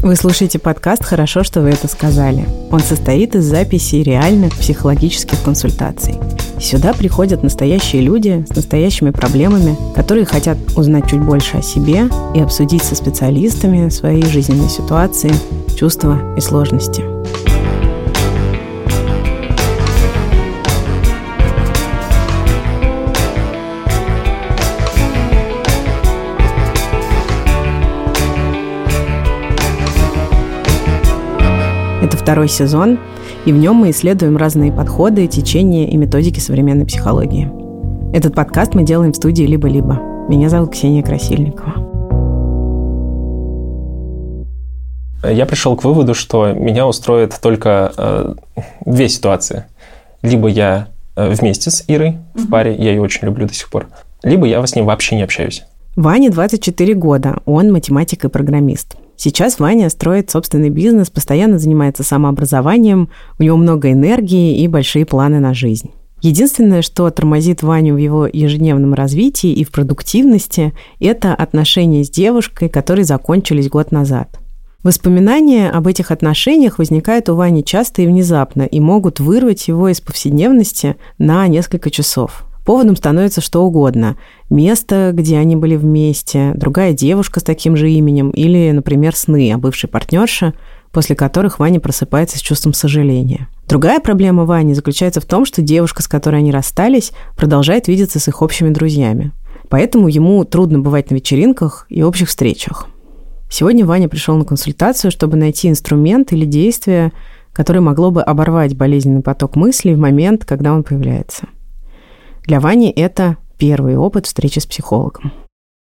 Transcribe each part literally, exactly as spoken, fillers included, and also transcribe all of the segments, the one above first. Вы слушаете подкаст «Хорошо, что вы это сказали». Он состоит из записей реальных психологических консультаций. Сюда приходят настоящие люди с настоящими проблемами, которые хотят узнать чуть больше о себе и обсудить со специалистами свои жизненные ситуации, чувства и сложности. Это второй сезон, и в нем мы исследуем разные подходы, течения и методики современной психологии. Этот подкаст мы делаем в студии «Либо-либо». Меня зовут Ксения Красильникова. Я пришел к выводу, что меня устроит только э, две ситуации. Либо я э, вместе с Ирой mm-hmm. в паре, я ее очень люблю до сих пор, либо я с ней вообще не общаюсь. Ване двадцать четыре года, он математик и программист. Сейчас Ваня строит собственный бизнес, постоянно занимается самообразованием, у него много энергии и большие планы на жизнь. Единственное, что тормозит Ваню в его ежедневном развитии и в продуктивности, это отношения с девушкой, которые закончились год назад. Воспоминания об этих отношениях возникают у Вани часто и внезапно и могут вырвать его из повседневности на несколько часов. Поводом становится что угодно. Место, где они были вместе, другая девушка с таким же именем или, например, сны о бывшей партнерше, после которых Ваня просыпается с чувством сожаления. Другая проблема Вани заключается в том, что девушка, с которой они расстались, продолжает видеться с их общими друзьями. Поэтому ему трудно бывать на вечеринках и общих встречах. Сегодня Ваня пришел на консультацию, чтобы найти инструмент или действие, которое могло бы оборвать болезненный поток мыслей в момент, когда он появляется. Для Вани это первый опыт встречи с психологом.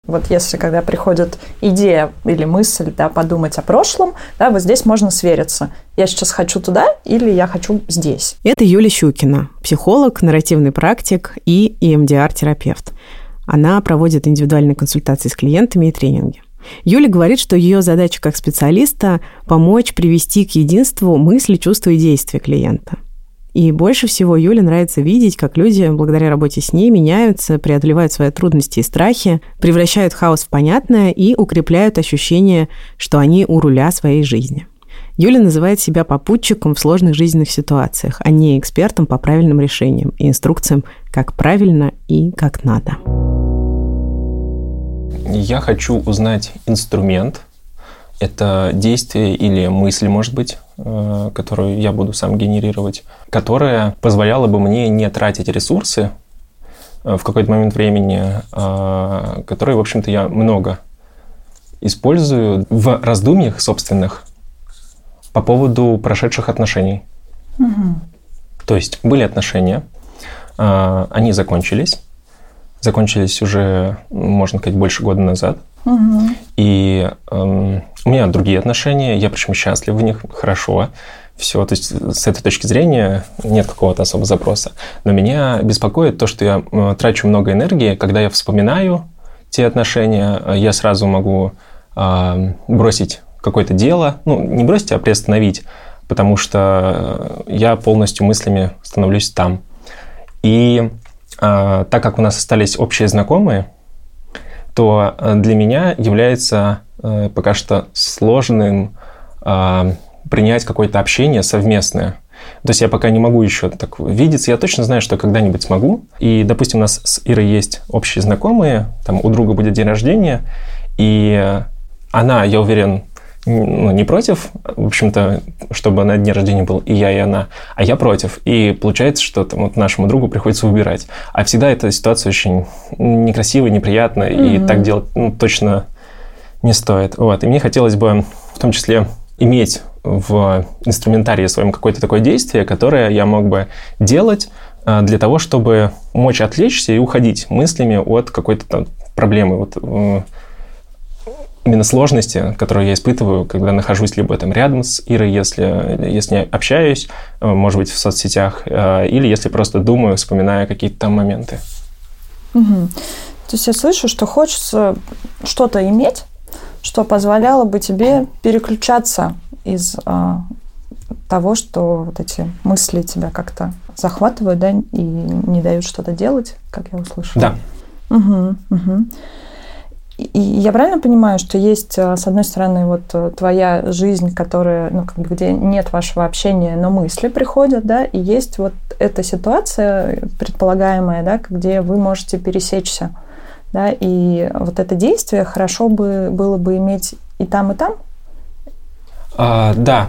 Вот если когда приходит идея или мысль, да, подумать о прошлом, да, вот здесь можно свериться. Я сейчас хочу туда или я хочу здесь. Это Юлия Щукина, психолог, нарративный практик и и эм ди ар-терапевт. Она проводит индивидуальные консультации с клиентами и тренинги. Юля говорит, что ее задача как специалиста – помочь привести к единству мысли, чувства и действия клиента. И больше всего Юле нравится видеть, как люди благодаря работе с ней меняются, преодолевают свои трудности и страхи, превращают хаос в понятное и укрепляют ощущение, что они у руля своей жизни. Юля называет себя попутчиком в сложных жизненных ситуациях, а не экспертом по правильным решениям и инструкциям, как правильно и как надо. Я хочу узнать инструмент. Это действие или мысль, может быть, которую я буду сам генерировать, которая позволяла бы мне не тратить ресурсы в какой-то момент времени, которые, в общем-то, я много использую в раздумьях собственных по поводу прошедших отношений. Угу. То есть были отношения, они закончились, закончились уже, можно сказать, больше года назад. Угу. И э, у меня другие отношения, я причем счастлив в них, хорошо, все, то есть с этой точки зрения нет какого-то особого запроса. Но меня беспокоит то, что я э, трачу много энергии, когда я вспоминаю те отношения, я сразу могу э, бросить какое-то дело, ну не бросить, а приостановить, потому что я полностью мыслями становлюсь там. И э, так как у нас остались общие знакомые, то для меня является э, пока что сложным э, принять какое-то общение совместное. То есть я пока не могу еще так видеться. Я точно знаю, что когда-нибудь смогу. И, допустим, у нас с Ирой есть общие знакомые. Там у друга будет день рождения. И она, я уверен, ну, не против, в общем-то, чтобы на дне рождения был и я, и она. А я против. И получается, что там, вот нашему другу приходится выбирать. А всегда эта ситуация очень некрасивая, неприятная. Mm-hmm. И так делать ну, точно не стоит. Вот. И мне хотелось бы в том числе иметь в инструментарии своем какое-то такое действие, которое я мог бы делать для того, чтобы мочь отвлечься и уходить мыслями от какой-то там проблемы. Вот именно сложности, которые я испытываю, когда нахожусь либо там рядом с Ирой, если, если я общаюсь, может быть, в соцсетях, или если просто думаю, вспоминая какие-то там моменты. Угу. То есть я слышу, что хочется что-то иметь, что позволяло бы тебе переключаться из а, того, что вот эти мысли тебя как-то захватывают, да, и не дают что-то делать, как я услышала. Да. Угу, угу. И я правильно понимаю, что есть, с одной стороны, вот твоя жизнь, которая, ну, как бы, где нет вашего общения, но мысли приходят, да, и есть вот эта ситуация предполагаемая, да, где вы можете пересечься, да, и вот это действие хорошо бы было бы иметь и там, и там? А, да.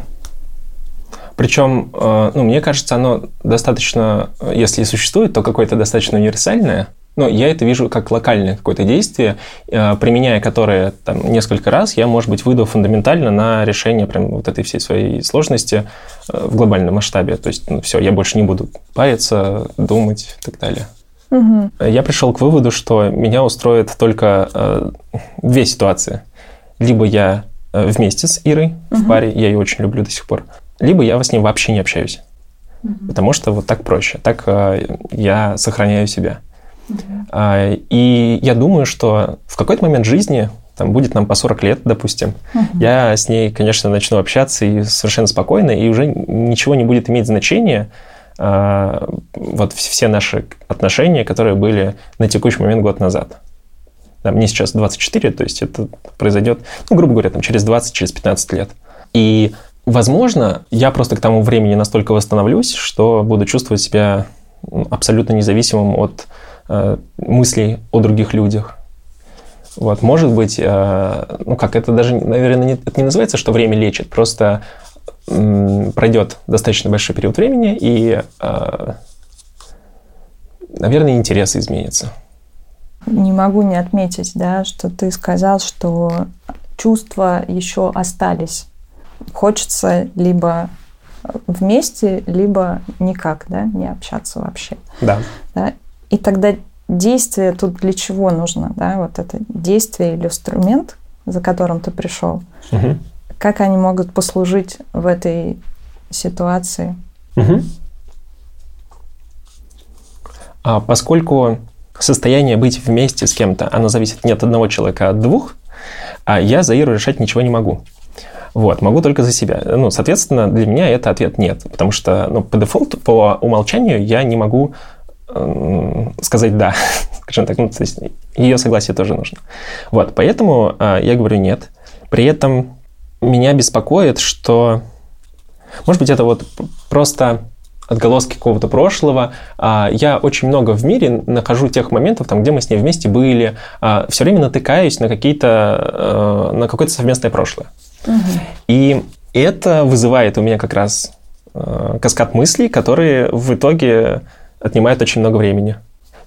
Причем, ну, мне кажется, оно достаточно, если существует, то какое-то достаточно универсальное. Но я это вижу как локальное какое-то действие, применяя которое там, несколько раз, я, может быть, выйду фундаментально на решение прям вот этой всей своей сложности в глобальном масштабе. То есть, ну, все, я больше не буду париться, думать и так далее. Угу. Я пришел к выводу, что меня устроят только э, две ситуации. Либо я вместе с Ирой угу. в паре, я ее очень люблю до сих пор, либо я с ней вообще не общаюсь. Угу. Потому что вот так проще, так э, я сохраняю себя. Uh-huh. И я думаю, что в какой-то момент жизни, там, будет нам по сорок лет, допустим, uh-huh. я с ней, конечно, начну общаться и совершенно спокойно, и уже ничего не будет иметь значения, вот все наши отношения, которые были на текущий момент год назад. Мне сейчас двадцать четыре, то есть это произойдет, ну, грубо говоря, там, через двадцать, через пятнадцать лет. И, возможно, я просто к тому времени настолько восстановлюсь, что буду чувствовать себя абсолютно независимым от мыслей о других людях. Вот, может быть, ну как, это даже, наверное, не, это не называется, что время лечит, просто м, пройдет достаточно большой период времени, и, э, наверное, интересы изменятся. Не могу не отметить, да, что ты сказал, что чувства еще остались. Хочется либо вместе, либо никак, да, не общаться вообще. Да. Да? И тогда действие тут для чего нужно, да, вот это действие или инструмент, за которым ты пришел, угу. как они могут послужить в этой ситуации? Угу. А поскольку состояние быть вместе с кем-то, оно зависит не от одного человека, а от двух, а я за Иру решать ничего не могу. Вот, могу только за себя. Ну, соответственно, для меня это ответ нет, потому что, ну, по дефолту, по умолчанию я не могу сказать «да», скажем так, ну, то есть ее согласие тоже нужно. Вот, поэтому э, я говорю «нет». При этом меня беспокоит, что, может быть, это вот просто отголоски какого-то прошлого. Э, я очень много в мире нахожу тех моментов, там, где мы с ней вместе были, э, все время натыкаюсь на какие-то, э, на какое-то совместное прошлое. Угу. И это вызывает у меня как раз э, каскад мыслей, которые в итоге отнимает очень много времени.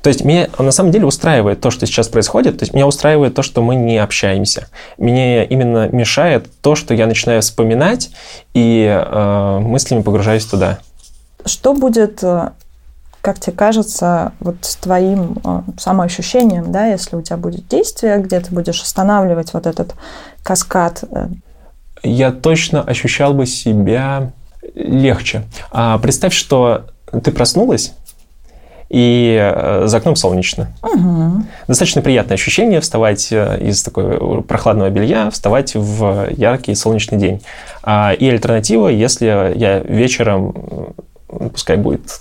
То есть меня на самом деле устраивает то, что сейчас происходит, то есть меня устраивает то, что мы не общаемся. Мне именно мешает то, что я начинаю вспоминать и э, мыслями погружаюсь туда. Что будет, как тебе кажется, вот с твоим самоощущением, да, если у тебя будет действие, где ты будешь останавливать вот этот каскад? Я точно ощущал бы себя легче. Представь, что ты проснулась, и за окном солнечно. Угу. Достаточно приятное ощущение вставать из такого прохладного белья, вставать в яркий солнечный день. И альтернатива, если я вечером, пускай будет,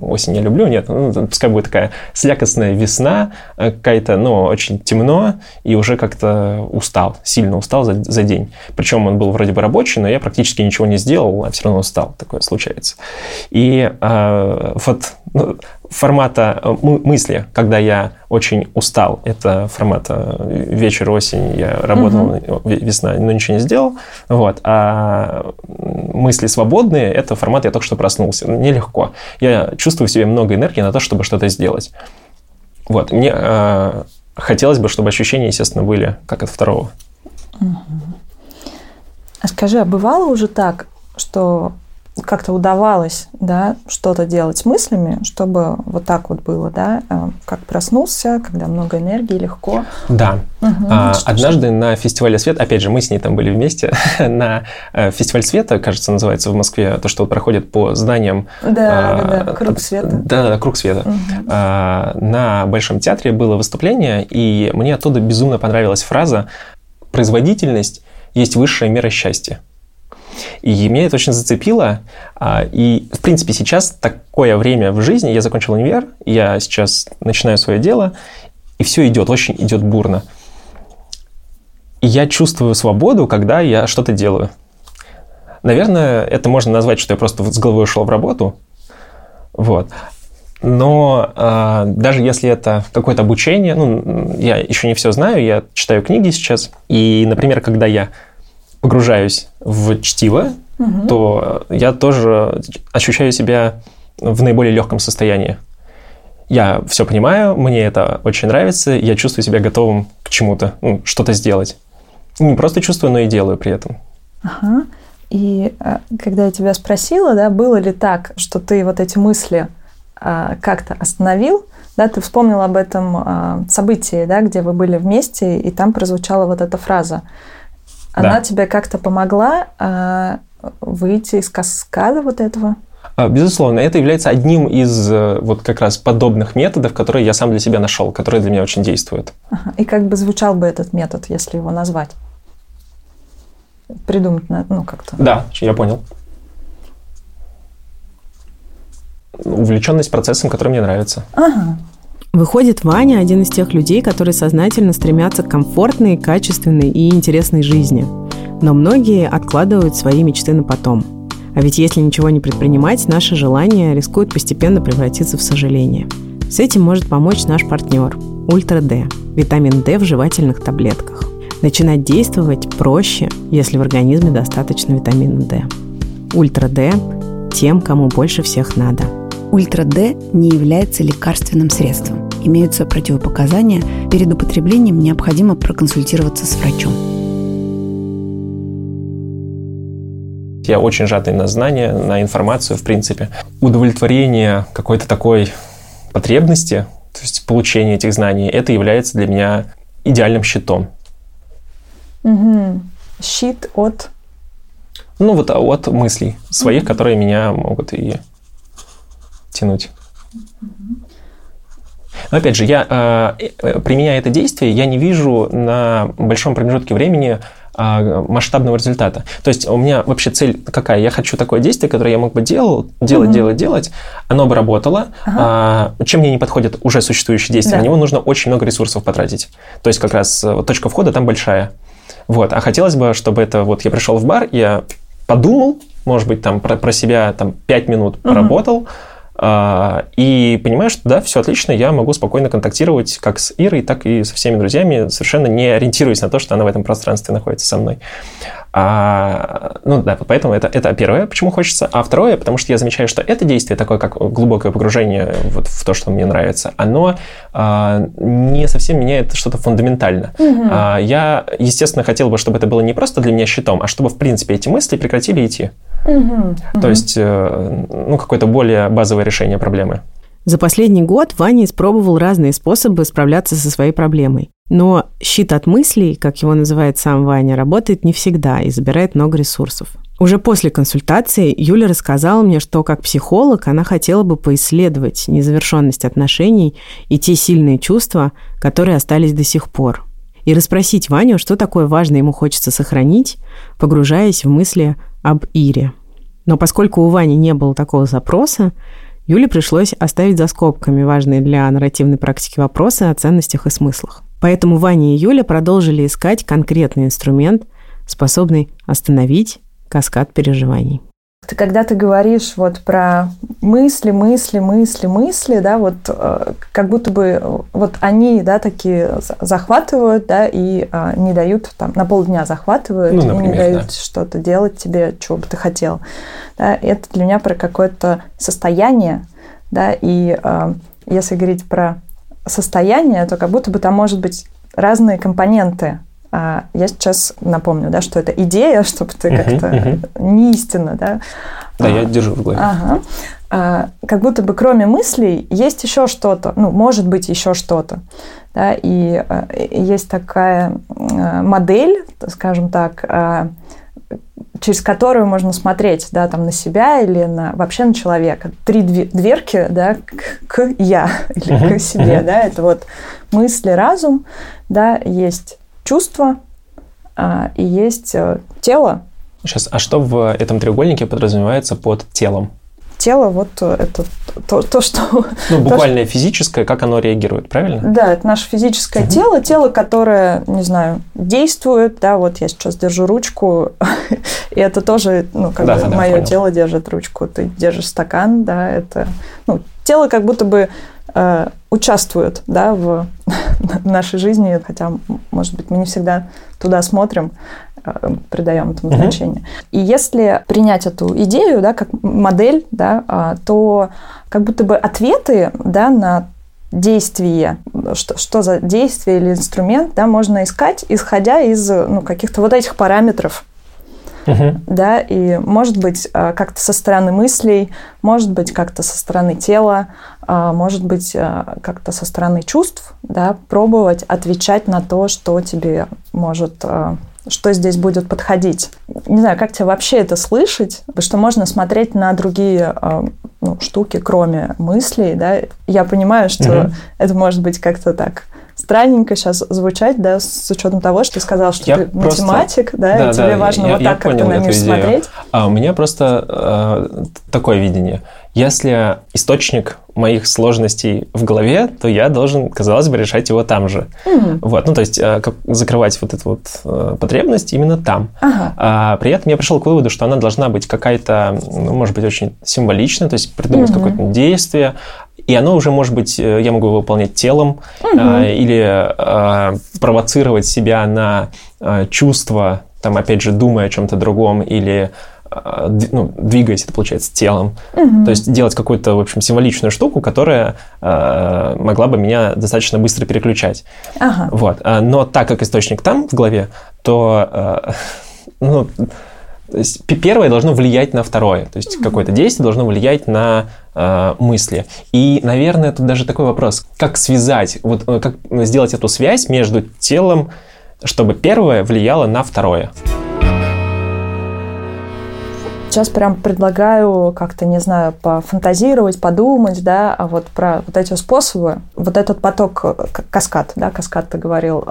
осень я люблю, нет, ну, пускай будет такая слякостная весна, какая-то, ну, очень темно, и уже как-то устал, сильно устал за, за день. Причем он был вроде бы рабочий, но я практически ничего не сделал, а все равно устал, такое случается. И э, вот, ну, формата мысли, когда я очень устал, это формата вечер, осень, я работал, угу. весна, но ничего не сделал, вот, а мысли свободные, это формат я только что проснулся, нелегко. Я чувствую в себе много энергии на то, чтобы что-то сделать. Вот, мне э, хотелось бы, чтобы ощущения, естественно, были как от второго. Угу. А скажи, а бывало уже так, что как-то удавалось, да, что-то делать с мыслями, чтобы вот так вот было, да, как проснулся, когда много энергии, легко. Да. Угу. А, что, однажды что? На фестивале «Свет», опять же, мы с ней там были вместе, на фестиваль «Света», кажется, называется в Москве, то, что проходит по зданиям. Да, а, да, да, «Круг света». Да, да, «Круг света». Угу. А, на Большом театре было выступление, и мне оттуда безумно понравилась фраза «Производительность есть высшая мера счастья». И меня это очень зацепило. И, в принципе, сейчас такое время в жизни. Я закончил универ, я сейчас начинаю свое дело, и все идет, очень идет бурно. я чувствую свободу, когда я что-то делаю. Наверное, это можно назвать, что я просто с головой ушел в работу. Вот. Но э, даже если это какое-то обучение, ну, я еще не все знаю, я читаю книги сейчас. И, например, когда я погружаюсь в чтиво, угу. то я тоже ощущаю себя в наиболее легком состоянии. Я все понимаю, мне это очень нравится, я чувствую себя готовым к чему-то, ну, что-то сделать. Не просто чувствую, но и делаю при этом. Ага. И когда я тебя спросила, да, было ли так, что ты вот эти мысли а, как-то остановил, да, ты вспомнила об этом а, событии, да, где вы были вместе, и там прозвучала вот эта фраза. Она да. тебе как-то помогла а, выйти из каскада вот этого? Безусловно, это является одним из вот как раз подобных методов, которые я сам для себя нашел, которые для меня очень действуют. Ага. И как бы звучал бы этот метод, если его назвать? Придумать, ну, как-то. Да, я понял. Увлеченность процессом, который мне нравится. Ага. Выходит, Ваня один из тех людей, которые сознательно стремятся к комфортной, качественной и интересной жизни. Но многие откладывают свои мечты на потом. А ведь если ничего не предпринимать, наши желания рискуют постепенно превратиться в сожаление. С этим может помочь наш партнер Ультра-Д, витамин Д в жевательных таблетках. Начинать действовать проще, если в организме достаточно витамина Д. Ультра-Д тем, кому больше всех надо. Ультра-Д не является лекарственным средством. Имеются противопоказания. Перед употреблением необходимо проконсультироваться с врачом. Я очень жадный на знания, на информацию, в принципе. Удовлетворение какой-то такой потребности, то есть получение этих знаний, это является для меня идеальным щитом. Угу. Щит от? Ну, вот от мыслей своих, угу. которые меня могут и тянуть. Угу. Но опять же, я, применяя это действие, я не вижу на большом промежутке времени масштабного результата. То есть у меня вообще цель какая? Я хочу такое действие, которое я мог бы делал, делать, mm-hmm. делать, делать, оно бы работало. Uh-huh. А, чем мне не подходит уже существующее действие? Да. На него нужно очень много ресурсов потратить. То есть как раз вот, точка входа там большая. Вот. А хотелось бы, чтобы это... Вот я пришел в бар, я подумал, может быть, там про, про себя там, пять минут mm-hmm. поработал, а, и понимаю, что да, все отлично, я могу спокойно контактировать как с Ирой, так и со всеми друзьями, совершенно не ориентируясь на то, что она в этом пространстве находится со мной. А, ну да, поэтому это, это первое, почему хочется. А второе, потому что я замечаю, что это действие, такое как глубокое погружение вот в то, что мне нравится, оно а, не совсем меняет что-то фундаментально. Угу. А, я, естественно, хотел бы, чтобы это было не просто для меня щитом, а чтобы, в принципе, эти мысли прекратили идти. Угу. То угу. есть, ну, какое-то более базовое решение проблемы. За последний год Ваня испробовал разные способы справляться со своей проблемой. Но щит от мыслей, как его называет сам Ваня, работает не всегда и забирает много ресурсов. Уже после консультации Юля рассказала мне, что как психолог она хотела бы поисследовать незавершенность отношений и те сильные чувства, которые остались до сих пор. И расспросить Ваню, что такое важное ему хочется сохранить, погружаясь в мысли об Ире. Но поскольку у Вани не было такого запроса, Юле пришлось оставить за скобками важные для нарративной практики вопросы о ценностях и смыслах. Поэтому Ваня и Юля продолжили искать конкретный инструмент, способный остановить каскад переживаний. Ты, когда ты говоришь вот про мысли, мысли, мысли, мысли, да, вот э, как будто бы вот они, да, такие захватывают, да, и э, не дают, там, на полдня захватывают, ну, например, и не дают да. что-то делать тебе, чего бы ты хотел. Да, это для меня про какое-то состояние, да, и э, если говорить про состояние, то как будто бы там может быть разные компоненты. Я сейчас напомню, да, что это идея, чтобы ты uh-huh, как-то uh-huh. не истинно, да? Да, а, я держу в голове. Ага. А, как будто бы кроме мыслей есть еще что-то, ну, может быть, еще что-то. Да? И, и есть такая модель, скажем так, через которую можно смотреть, да, там, на себя или на, вообще на человека. Три дверки, да, к, к я или uh-huh, к себе. Uh-huh. Да? Это вот мысли, разум, да, есть... чувства а, и есть э, тело. Сейчас, а что в этом треугольнике подразумевается под телом? тело, вот это то, то что... Ну, буквально то, физическое, как оно реагирует, правильно? Да, это наше физическое угу. тело, тело, которое, не знаю, действует, да, вот я сейчас держу ручку, и это тоже, ну, как да, бы да, мое тело держит ручку, ты держишь стакан, да, это... Ну, тело как будто бы э, участвует, да, в, в нашей жизни, хотя, может быть, мы не всегда туда смотрим, придаем этому mm-hmm. значение. И если принять эту идею, да, как модель, да, то как будто бы ответы, да, на действие, что, что за действие или инструмент, да, можно искать, исходя из, ну, каких-то вот этих параметров. Mm-hmm. Да, и может быть как-то со стороны мыслей, может быть как-то со стороны тела, может быть как-то со стороны чувств, да, пробовать отвечать на то, что тебе может... что здесь будет подходить. Не знаю, как тебе вообще это слышать, что можно смотреть на другие ну, штуки, кроме мыслей, да. Я понимаю, что mm-hmm. это может быть как-то так странненько сейчас звучать, да, с учетом того, что ты сказал, что я ты просто... математик, да, да, и тебе да, важно я, вот я так как-то на мир идею. смотреть. А у меня просто э, такое видение. Если источник моих сложностей в голове, то я должен, казалось бы, решать его там же. Mm-hmm. Вот, ну, то есть, э, как закрывать вот эту вот э, потребность именно там. Ага. А, при этом я пришел к выводу, что она должна быть какая-то, ну, может быть, очень символичная, то есть придумать mm-hmm. какое-то действие, и оно уже, может быть, я могу выполнять телом mm-hmm. а, или а, провоцировать себя на а, чувства, там, опять же, думая о чем-то другом или... Ну, двигаясь, это получается телом. Угу. То есть делать какую-то, в общем, символичную штуку, которая э, могла бы меня достаточно быстро переключать. Ага. Вот. Но так как источник там, в голове, то, э, ну, то есть первое должно влиять на второе. То есть угу. какое-то действие должно влиять на э, мысли. И, наверное, тут даже такой вопрос. Как связать, вот, как сделать эту связь между телом, чтобы первое влияло на второе? Сейчас прям предлагаю как-то, не знаю, пофантазировать, подумать, да, а вот про вот эти способы. Вот этот поток, каскад, да, каскад, ты говорил,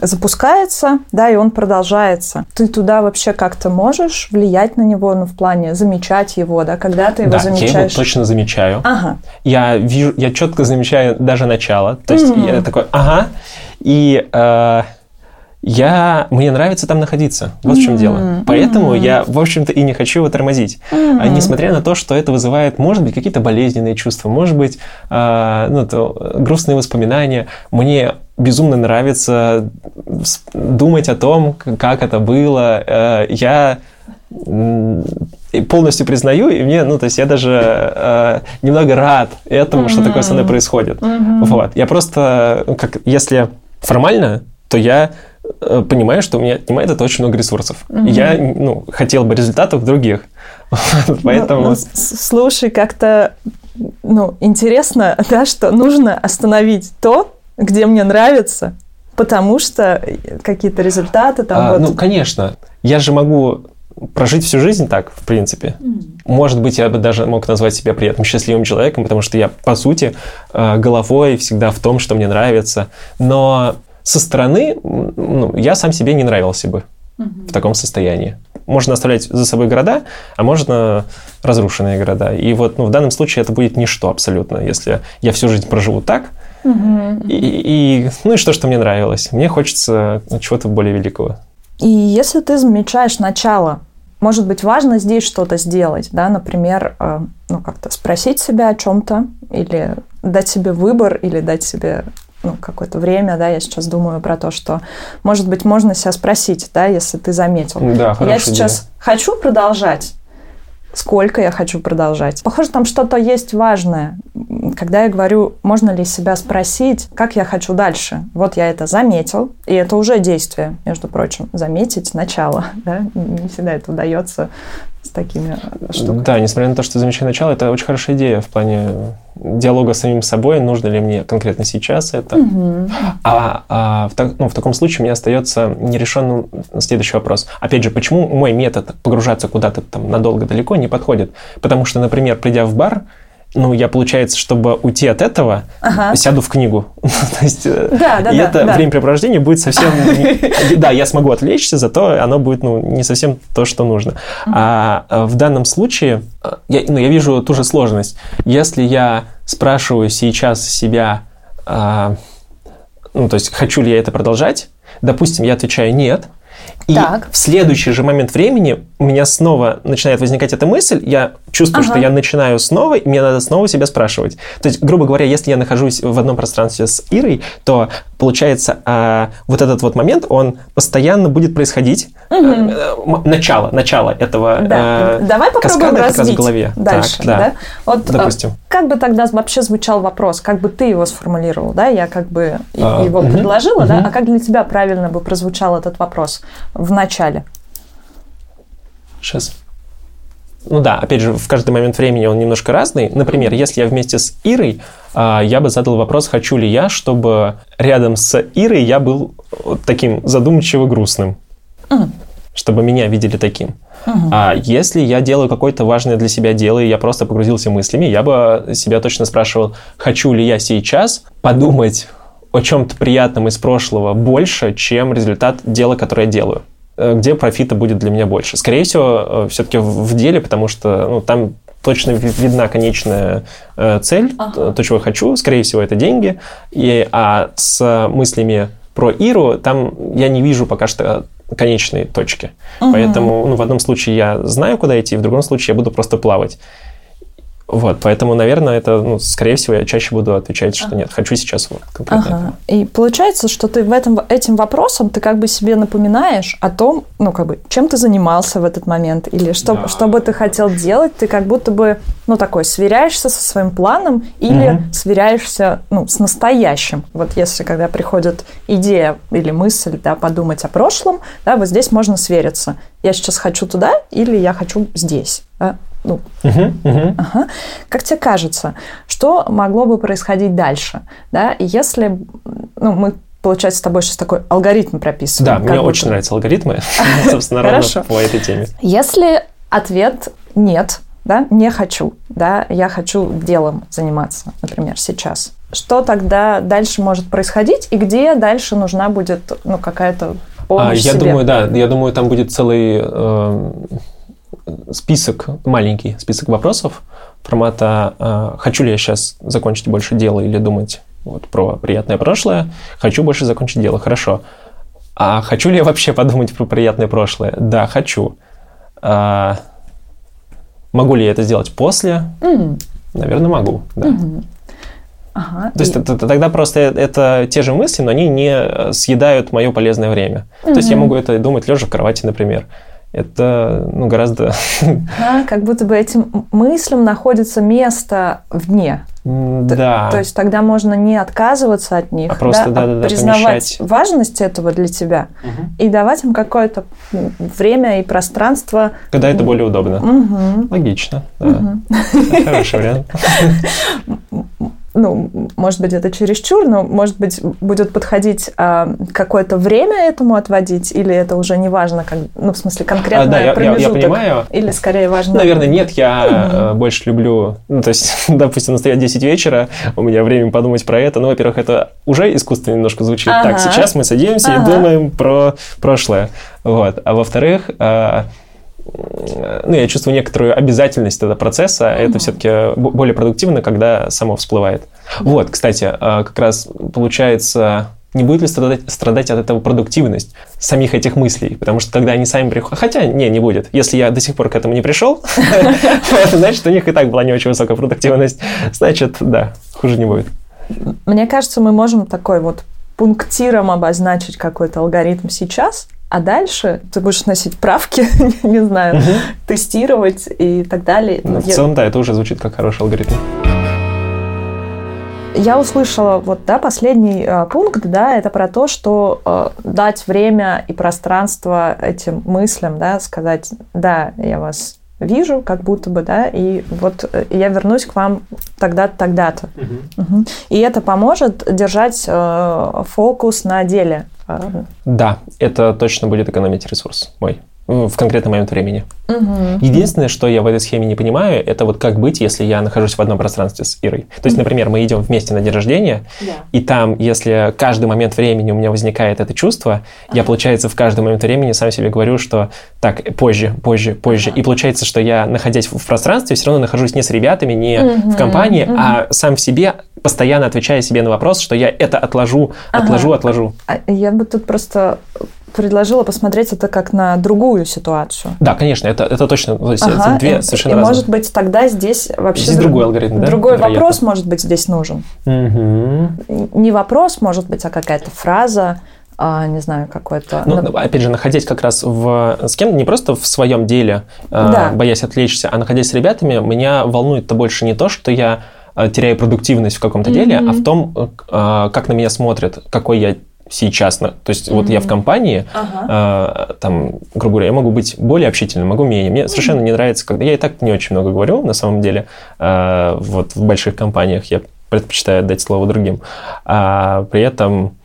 запускается, да, и он продолжается. Ты туда вообще как-то можешь влиять на него, ну, в плане замечать его, да, когда ты его да, замечаешь? Да, я его точно замечаю. Ага. Я вижу, я четко замечаю даже начало, то есть mm-hmm. я такой, ага, и... Э- Я... Мне нравится там находиться. Вот mm-hmm. в чем дело. Поэтому mm-hmm. я, в общем-то, и не хочу его тормозить. Mm-hmm. Несмотря на то, что это вызывает, может быть, какие-то болезненные чувства, может быть, э, ну, то, грустные воспоминания. Мне безумно нравится думать о том, как это было. Э, я... полностью признаю, и мне, ну, то есть я даже э, немного рад этому, mm-hmm. что такое со мной происходит. Mm-hmm. Вот. Я просто... Как, если формально, то я... понимаю, что у меня отнимает это очень много ресурсов. Mm-hmm. Я, ну, хотел бы результатов других. Поэтому... Ну, ну, слушай, как-то, ну, интересно, да, что нужно остановить то, где мне нравится, потому что какие-то результаты там... А, вот... Ну, конечно. Я же могу прожить всю жизнь так, в принципе. Mm-hmm. Может быть, я бы даже мог назвать себя при этом счастливым человеком, потому что я, по сути, головой всегда в том, что мне нравится. Но... Со стороны, ну, я сам себе не нравился бы mm-hmm. в таком состоянии. Можно оставлять за собой города, а можно разрушенные города. И вот, ну, в данном случае это будет ничто абсолютно, если я всю жизнь проживу так. Mm-hmm. И, и, ну и что, что мне нравилось? Мне хочется чего-то более великого. И если ты замечаешь начало, может быть, важно здесь что-то сделать, да, например, ну, как-то спросить себя о чем-то, или дать себе выбор, или дать себе... ну, какое-то время, да, я сейчас думаю про то, что, может быть, можно себя спросить, да, если ты заметил. Да, я сейчас идея. Хочу продолжать. Сколько я хочу продолжать? Похоже, там что-то есть важное. Когда я говорю, можно ли себя спросить, как я хочу дальше? Вот я это заметил, и это уже действие, между прочим. Заметить начало, да? Не всегда это удается с такими штуками. Да, несмотря на то, что замечаю начало, это очень хорошая идея в плане диалога с самим собой, нужно ли мне конкретно сейчас это. Угу. А, а в, так, ну, в таком случае у меня остается нерешенным следующий вопрос. Опять же, почему мой метод погружаться куда-то там надолго далеко не подходит? Потому что, например, придя в бар, ну, я, получается, чтобы уйти от этого, ага. сяду в книгу. То есть, да, да, и да, это да. времяпрепровождение будет совсем... Да, я смогу отвлечься, зато оно будет ну, не совсем то, что нужно. А в данном случае я, ну, я вижу ту же сложность. Если я спрашиваю сейчас себя, а, ну, то есть, хочу ли я это продолжать, допустим, я отвечаю «нет», и так. в следующий же момент времени у меня снова начинает возникать эта мысль, я чувствую, ага. что я начинаю снова, и мне надо снова себя спрашивать. То есть, грубо говоря, если я нахожусь в одном пространстве с Ирой, то, получается, э, вот этот вот момент, он постоянно будет происходить. Угу. Э, э, начало, начало этого да. э, Давай попробуем каскада как раз в голове. Дальше, так, да. Да? Вот, допустим. Как бы тогда вообще звучал вопрос, как бы ты его сформулировал, да? Я как бы а, его угу, предложила, угу. да? А как для тебя правильно бы прозвучал этот вопрос? В начале. Сейчас. Ну да, опять же, в каждый момент времени он немножко разный. Например, если я вместе с Ирой, я бы задал вопрос, хочу ли я, чтобы рядом с Ирой я был таким задумчиво-грустным. Mm. Чтобы меня видели таким. Uh-huh. А если я делаю какое-то важное для себя дело, и я просто погрузился мыслями, я бы себя точно спрашивал, хочу ли я сейчас подумать о чем-то приятном из прошлого больше, чем результат дела, которое я делаю. Где профита будет для меня больше? Скорее всего, все-таки в деле, потому что ну, там точно видна конечная цель, ага. то, чего я хочу. Скорее всего, это деньги. И, а с мыслями про Иру там я не вижу пока что конечной точки. Угу. Поэтому ну, в одном случае я знаю, куда идти, в другом случае я буду просто плавать. Вот, поэтому, наверное, это, ну, скорее всего, я чаще буду отвечать, что нет, хочу сейчас вот конкретно. Ага. И получается, что ты в этом, этим вопросом ты как бы себе напоминаешь о том, ну, как бы, чем ты занимался в этот момент, или что, да. что бы ты хотел делать, ты как будто бы, ну, такой, сверяешься со своим планом или угу. сверяешься, ну, с настоящим. Вот если, когда приходит идея или мысль, да, подумать о прошлом, да, вот здесь можно свериться. Я сейчас хочу туда или я хочу здесь, да? Ну, uh-huh, uh-huh. Ага. Как тебе кажется, что могло бы происходить дальше? Да? И если ну, мы, получается, с тобой сейчас такой алгоритм прописываем. Да, мне будто... очень нравятся алгоритмы, собственно, ровно по этой теме. Если ответ «нет», да, «не хочу», да, «я хочу делом заниматься», например, сейчас, что тогда дальше может происходить и где дальше нужна будет ну, какая-то помощь себе? Я думаю, да, я думаю, там будет целый... список, маленький список вопросов формата э, «хочу ли я сейчас закончить больше дела или думать вот, про приятное прошлое?» «Хочу больше закончить дело, хорошо». «А хочу ли я вообще подумать про приятное прошлое?» «Да, хочу». А, «Могу ли я это сделать после?» Mm. «Наверное, могу, да». Mm-hmm. Ага, то и... есть это, тогда просто это те же мысли, но они не съедают мое полезное время. Mm-hmm. То есть я могу это думать лежа в кровати, например. Это ну, гораздо... Да, как будто бы этим мыслям находится место вне. Да. То, то есть тогда можно не отказываться от них, а просто, да, да, а да, признавать помещать. Важность этого для тебя угу. и давать им какое-то время и пространство. Когда это более удобно. Угу. Логично. Да. Угу. Хороший вариант. Ну, может быть, это чересчур, но, может быть, будет подходить а, какое-то время этому отводить, или это уже не важно, как, ну, в смысле, конкретно а, да, я, промежуток? Я, я понимаю. Или, скорее, важно... Наверное, нет, я mm-hmm. больше люблю... Ну, то есть, допустим, настает десять вечера, у меня время подумать про это. Ну, во-первых, это уже искусственно немножко звучит. Ага. Так, сейчас мы садимся ага. и думаем про прошлое. Вот. А во-вторых... Ну, я чувствую некоторую обязательность этого процесса. Mm-hmm. Это все-таки более продуктивно, когда само всплывает. Mm-hmm. Вот, кстати, как раз получается, не будет ли страдать, страдать от этого продуктивность самих этих мыслей? Потому что когда они сами приходят... Хотя, не, не будет. Если я до сих пор к этому не пришел, значит, у них и так была не очень высокая продуктивность. Значит, да, хуже не будет. Мне кажется, мы можем такой вот пунктиром обозначить какой-то алгоритм сейчас, а дальше ты будешь носить правки, не знаю, угу. тестировать и так далее. Ну, в целом, я... да, это уже звучит как хороший алгоритм. Я услышала, вот, да, последний э, пункт, да, это про то, что э, дать время и пространство этим мыслям, да, сказать, да, я вас вижу, как будто бы, да, и вот я вернусь к вам тогда-то, тогда-то. Угу. Угу. И это поможет держать э, фокус на деле. Да, это точно будет экономить ресурс мой. в конкретный момент времени. Угу. Единственное, что я в этой схеме не понимаю, это вот как быть, если я нахожусь в одном пространстве с Ирой. То есть, например, мы идем вместе на день рождения, да. и там, если каждый момент времени у меня возникает это чувство, ага. я, получается, в каждый момент времени сам себе говорю, что так, позже, позже, позже. Ага. И получается, что я, находясь в пространстве, все равно нахожусь не с ребятами, не угу. в компании, угу. а сам в себе, постоянно отвечая себе на вопрос, что я это отложу, ага. отложу, отложу. Я бы тут просто... предложила посмотреть это как на другую ситуацию. Да, конечно, это, это точно. То есть ага, это две и, совершенно и разные. Может быть, тогда здесь вообще... Здесь друг... другой алгоритм, да? Другой вероятно. Вопрос, может быть, здесь нужен. Угу. Не вопрос, может быть, а какая-то фраза, а, не знаю, какой-то... Ну, на... опять же, находясь как раз в... с кем-то, не просто в своем деле, да. э, боясь отвлечься, а находясь с ребятами, меня волнует-то больше не то, что я теряю продуктивность в каком-то mm-hmm. деле, а в том, э, как на меня смотрят, какой я... сейчас, то есть mm-hmm. вот я в компании, ага. э, там, грубо говоря, я могу быть более общительным, могу менее. Мне mm-hmm. совершенно не нравится, когда... Я и так не очень много говорю, на самом деле, э, вот в больших компаниях я предпочитаю дать слово другим. А при этом,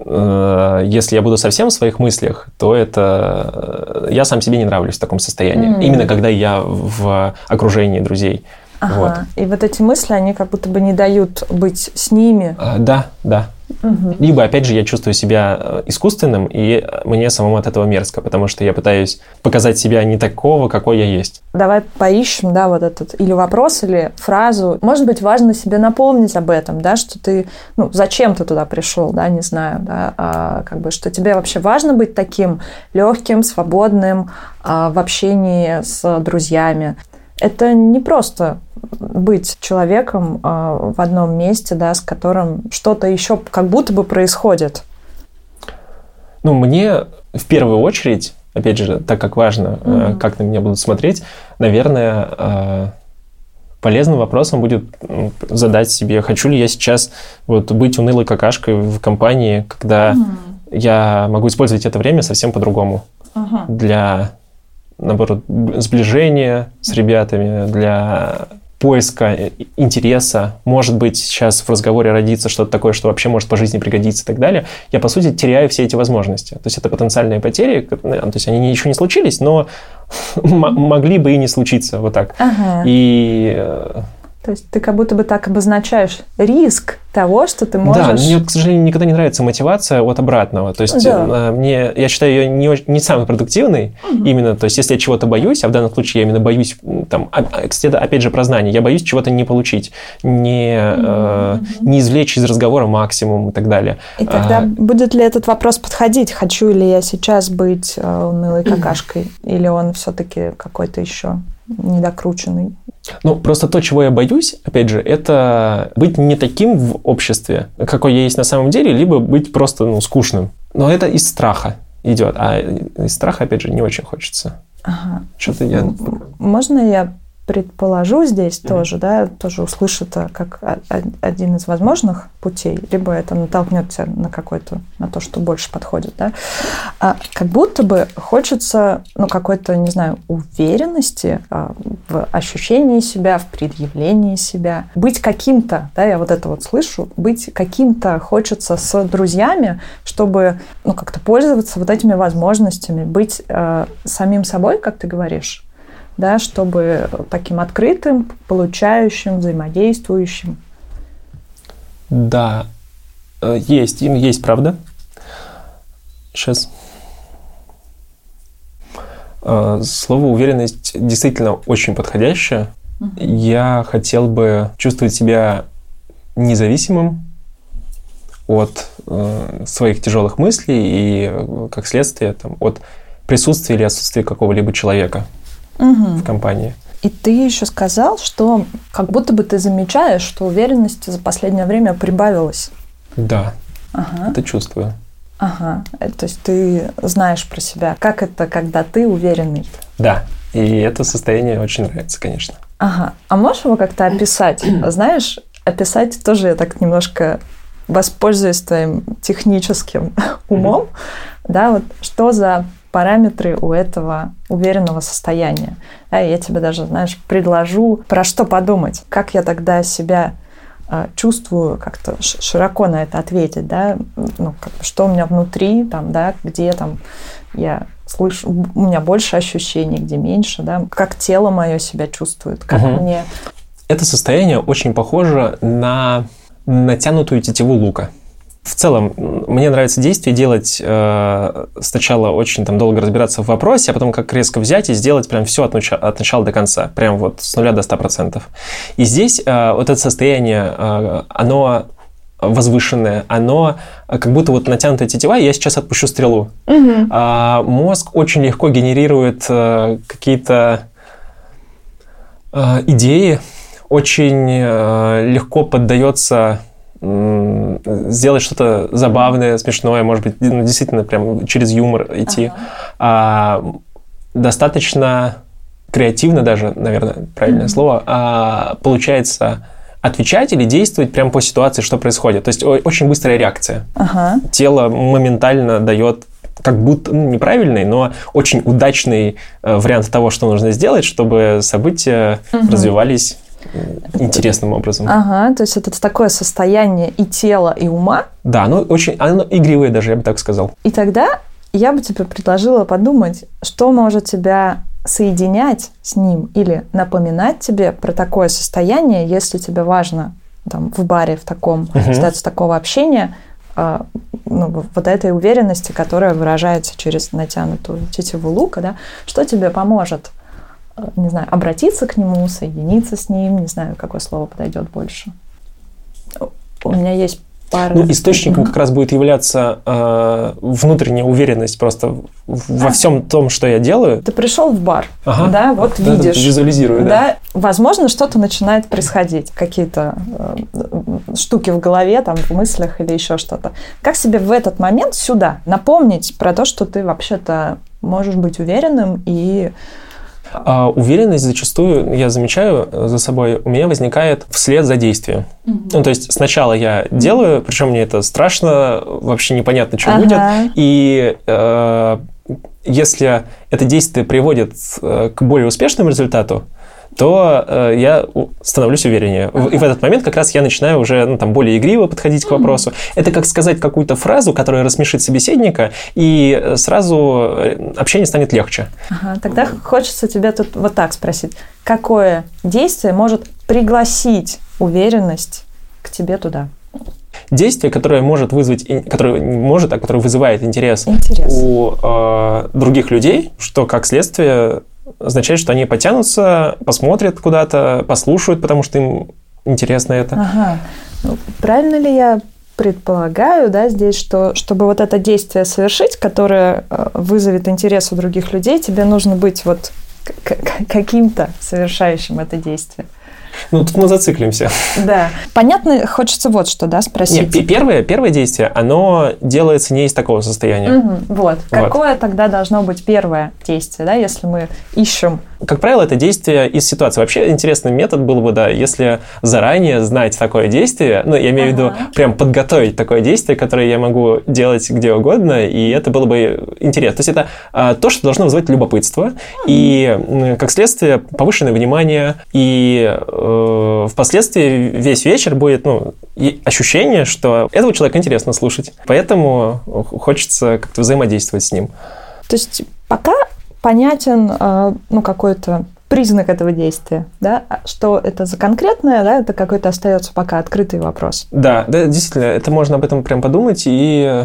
э, если я буду совсем в своих мыслях, то это... Я сам себе не нравлюсь в таком состоянии. Mm-hmm. Именно когда я в окружении друзей. Ага. Вот. И вот эти мысли, они как будто бы не дают быть с ними. А, да, да. Угу. Либо, опять же, я чувствую себя искусственным, и мне самому от этого мерзко, потому что я пытаюсь показать себя не такого, какой я есть. Давай поищем, да, вот этот или вопрос, или фразу. Может быть, важно себе напомнить об этом, да, что ты, ну, зачем ты туда пришел, да, не знаю, да, а, как бы, что тебе вообще важно быть таким легким, свободным а, в общении с друзьями. Это не просто быть человеком э, в одном месте, да, с которым что-то еще как будто бы происходит. Ну, мне в первую очередь, опять же, так как важно, mm-hmm. э, как на меня будут смотреть, наверное, э, полезным вопросом будет задать себе, хочу ли я сейчас вот быть унылой какашкой в компании, когда mm-hmm. я могу использовать это время совсем по-другому uh-huh. для... наоборот, сближение с ребятами, для поиска интереса. Может быть, сейчас в разговоре родится что-то такое, что вообще может по жизни пригодиться и так далее. Я, по сути, теряю все эти возможности. То есть это потенциальные потери, то есть они еще не случились, но м- могли бы и не случиться вот так. Ага. И... То есть ты как будто бы так обозначаешь риск того, что ты можешь... Да, мне, к сожалению, никогда не нравится мотивация от обратного. То есть да. мне, я считаю ее не, не самой продуктивной угу. именно. То есть если я чего-то боюсь, а в данном случае я именно боюсь, там, кстати, опять же про знание, я боюсь чего-то не получить, не, угу. э, не извлечь из разговора максимум и так далее. И тогда а, будет ли этот вопрос подходить? Хочу ли я сейчас быть унылой какашкой? Или он все-таки какой-то еще недокрученный? Ну, просто то, чего я боюсь, опять же, это быть не таким в обществе, какой я есть на самом деле, либо быть просто, ну, скучным. Но это из страха идет, а из страха, опять же, не очень хочется. Ага. Что-то я... Можно я предположу здесь mm-hmm. тоже, да, тоже услышу это как один из возможных путей, либо это натолкнет тебя на какой-то, на то, что больше подходит, да. А как будто бы хочется, ну, какой-то, не знаю, уверенности а, в ощущении себя, в предъявлении себя. Быть каким-то, да, я вот это вот слышу, быть каким-то хочется с друзьями, чтобы, ну, как-то пользоваться вот этими возможностями, быть а, самим собой, как ты говоришь, да, чтобы таким открытым, получающим, взаимодействующим. Да, есть, им есть, правда. Сейчас. Слово «уверенность» действительно очень подходящее. Uh-huh. Я хотел бы чувствовать себя независимым от своих тяжелых мыслей и, как следствие, там, от присутствия или отсутствия какого-либо человека. Угу. В компании. И ты еще сказал, что как будто бы ты замечаешь, что уверенность за последнее время прибавилась. Да, ага. это чувствую. Ага, то есть ты знаешь про себя, как это, когда ты уверенный. Да, и это состояние очень нравится, конечно. Ага, а можешь его как-то описать? Знаешь, описать тоже я так немножко воспользуюсь твоим техническим умом. Да, вот что за... параметры у этого уверенного состояния. Да, я тебе даже, знаешь, предложу, про что подумать, как я тогда себя э, чувствую, как-то широко на это ответить, да, ну, как, что у меня внутри, там, да, где там я слышу, у меня больше ощущений, где меньше, да, как тело мое себя чувствует, как угу. мне... Это состояние очень похоже на натянутую тетиву лука. В целом, мне нравится действие делать э, сначала очень там, долго разбираться в вопросе, а потом как резко взять и сделать прям все от, начала, от начала до конца, прям вот с нуля до ста процентов. И здесь э, вот это состояние, э, оно возвышенное, оно как будто вот натянутая тетива, и я сейчас отпущу стрелу. Угу. А мозг очень легко генерирует э, какие-то э, идеи, очень э, легко поддается... сделать что-то забавное, смешное, может быть, ну, действительно прям через юмор идти. Ага. А, достаточно креативно даже, наверное, правильное mm-hmm. слово, а, получается отвечать или действовать прямо по ситуации, что происходит. То есть о- очень быстрая реакция. Ага. Тело моментально дает как будто, ну, неправильный, но очень удачный э, вариант того, что нужно сделать, чтобы события mm-hmm. развивались интересным образом. Ага, то есть это такое состояние и тела, и ума. Да, оно очень, оно игривое даже, я бы так сказал. И тогда я бы тебе предложила подумать, что может тебя соединять с ним или напоминать тебе про такое состояние, если тебе важно там, в баре, в таком, uh-huh. статус такого общения, э, ну, вот этой уверенности, которая выражается через натянутую тетиву лука, да, что тебе поможет, не знаю, обратиться к нему, соединиться с ним, не знаю, какое слово подойдет больше. У меня есть пара... Ну, источником как раз будет являться э, внутренняя уверенность просто во всем том, что я делаю. Ты пришел в бар, ага. да, вот да, видишь. Визуализирую, да. да. Возможно, что-то начинает происходить, какие-то э, штуки в голове, там, в мыслях или еще что-то. Как себе в этот момент сюда напомнить про то, что ты вообще-то можешь быть уверенным и... А уверенность зачастую, я замечаю за собой, у меня возникает вслед за действием. Mm-hmm. Ну, то есть сначала я делаю, причем мне это страшно, вообще непонятно, что ага. будет. И э, если это действие приводит к более успешному результату, то э, я становлюсь увереннее. Ага. И в этот момент как раз я начинаю уже ну, там, более игриво подходить к вопросу. Mm-hmm. Это как сказать какую-то фразу, которая рассмешит собеседника, и сразу общение станет легче. Ага. Тогда хочется тебя тут вот так спросить. Какое действие может пригласить уверенность к тебе туда? Действие, которое может вызвать, которое может, а которое вызывает интерес, интерес. у э, других людей, что как следствие... означает, что они потянутся, посмотрят куда-то, послушают, потому что им интересно это. Ага. Ну, правильно ли я предполагаю, да, здесь, что чтобы вот это действие совершить, которое вызовет интерес у других людей, тебе нужно быть вот к- к- каким-то совершающим это действие? Ну, тут мы зациклимся. Да. Понятно, хочется вот что, да, спросить. Нет, первое, первое действие, оно делается не из такого состояния. Угу, вот. Какое вот. Тогда должно быть первое действие, да, если мы ищем? Как правило, это действие из ситуации. Вообще, интересный метод был бы, да, если заранее знать такое действие, ну, я имею ага. в виду, прям подготовить такое действие, которое я могу делать где угодно, и это было бы интересно. То есть, это а, то, что должно вызывать любопытство, и, как следствие, повышенное внимание, и... впоследствии весь вечер будет ну, ощущение, что этого человека интересно слушать. Поэтому хочется как-то взаимодействовать с ним. То есть пока понятен ну, какой-то признак этого действия, да? Что это за конкретное, да? Это какой-то остается пока открытый вопрос. Да, да, действительно, это можно об этом прям подумать и...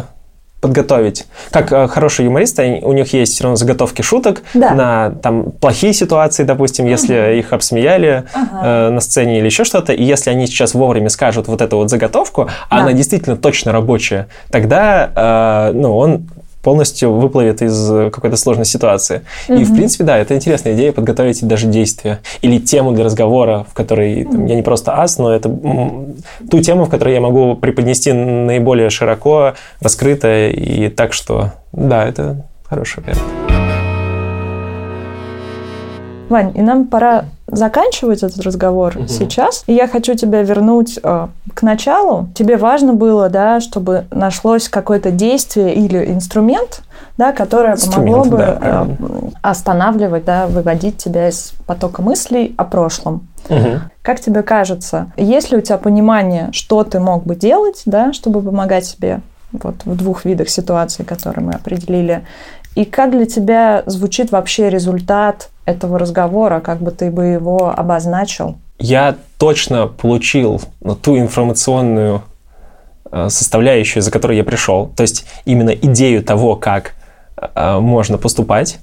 подготовить. Как э, хорошие юмористы, у них есть все равно заготовки шуток да. на там, плохие ситуации, допустим, ага. если их обсмеяли ага. э, на сцене или еще что-то, и если они сейчас вовремя скажут вот эту вот заготовку, да. а она действительно точно рабочая, тогда э, ну, он полностью выплывет из какой-то сложной ситуации. Mm-hmm. И, в принципе, да, это интересная идея подготовить даже действия или тему для разговора, в которой там, я не просто ас, но это м- ту тему, в которой я могу преподнести наиболее широко, раскрыто и так, что да, это хороший вариант. Вань, и нам пора заканчивать этот разговор угу. сейчас. И я хочу тебя вернуть э, к началу. Тебе важно было, да, чтобы нашлось какое-то действие или инструмент, да, которое инструмент, помогло бы да, э, останавливать, да, выводить тебя из потока мыслей о прошлом. Угу. Как тебе кажется, есть ли у тебя понимание, что ты мог бы делать, да, чтобы помогать себе вот в двух видах ситуаций, которые мы определили? И как для тебя звучит вообще результат этого разговора? Как бы ты бы его обозначил? Я точно получил ту информационную составляющую, за которой я пришел. То есть именно идею того, как можно поступать.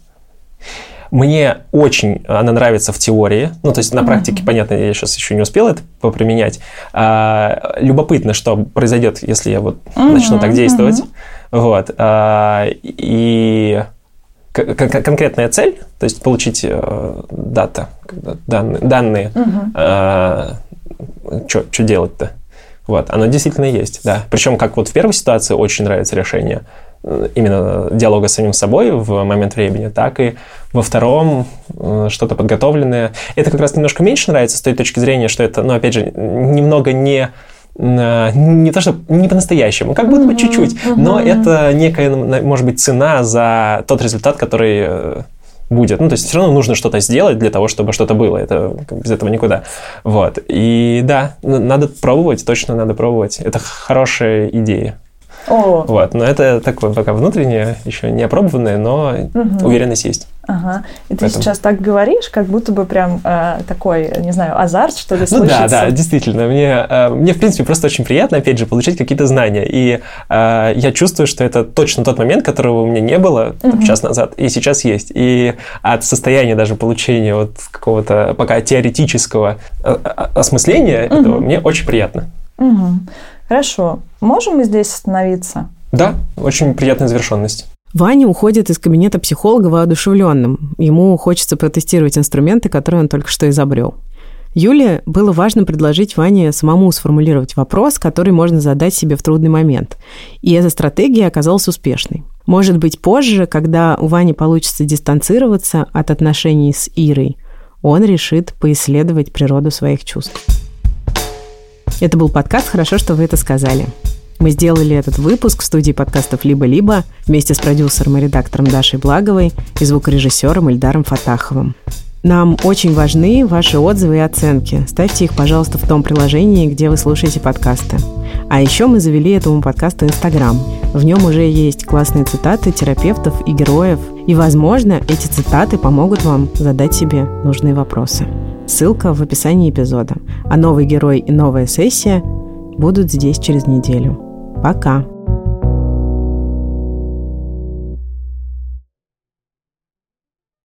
Мне очень она нравится в теории. Ну, то есть на практике, понятно, я сейчас еще не успел это поприменять. А, любопытно, что произойдет, если я вот uh-huh, начну так действовать. Uh-huh. Вот. А, и кон- конкретная цель, то есть получить э, дата, данные, данные uh-huh. а, что делать-то. Вот. Оно действительно есть, да. Причем, как вот в первой ситуации, очень нравится решение именно диалога с самим собой в момент времени, так и во втором что-то подготовленное. Это как раз немножко меньше нравится с той точки зрения, что это, ну, опять же, немного не, не то, что не по-настоящему, как будто бы mm-hmm. чуть-чуть, но mm-hmm. это некая, может быть, цена за тот результат, который будет. Ну, то есть все равно нужно что-то сделать для того, чтобы что-то было. Это без этого никуда. Вот. И да, надо пробовать, точно надо пробовать. Это хорошая идея. О. Вот, но это такое пока внутреннее, еще не опробованное, но угу. уверенность есть. Ага. И ты поэтому сейчас так говоришь, как будто бы прям э, такой, не знаю, азарт, что ли, ну, слышится. Ну да, да, действительно. Мне, э, мне, в принципе, просто очень приятно, опять же, получать какие-то знания. И э, я чувствую, что это точно тот момент, которого у меня не было угу. там, час назад, и сейчас есть. И от состояния даже получения вот какого-то пока теоретического осмысления угу. этого мне очень приятно. Угу. Хорошо. Можем мы здесь остановиться? Да, очень приятная завершенность. Ваня уходит из кабинета психолога воодушевленным. Ему хочется протестировать инструменты, которые он только что изобрел. Юле было важно предложить Ване самому сформулировать вопрос, который можно задать себе в трудный момент. И эта стратегия оказалась успешной. Может быть, позже, когда у Вани получится дистанцироваться от отношений с Ирой, он решит поисследовать природу своих чувств. Это был подкаст «Хорошо, что вы это сказали». Мы сделали этот выпуск в студии подкастов «Либо-либо» вместе с продюсером и редактором Дашей Благовой и звукорежиссером Эльдаром Фатаховым. Нам очень важны ваши отзывы и оценки. Ставьте их, пожалуйста, в том приложении, где вы слушаете подкасты. А еще мы завели этому подкасту Инстаграм. В нем уже есть классные цитаты терапевтов и героев. И, возможно, эти цитаты помогут вам задать себе нужные вопросы. Ссылка в описании эпизода. А новый герой и новая сессия будут здесь через неделю. Пока!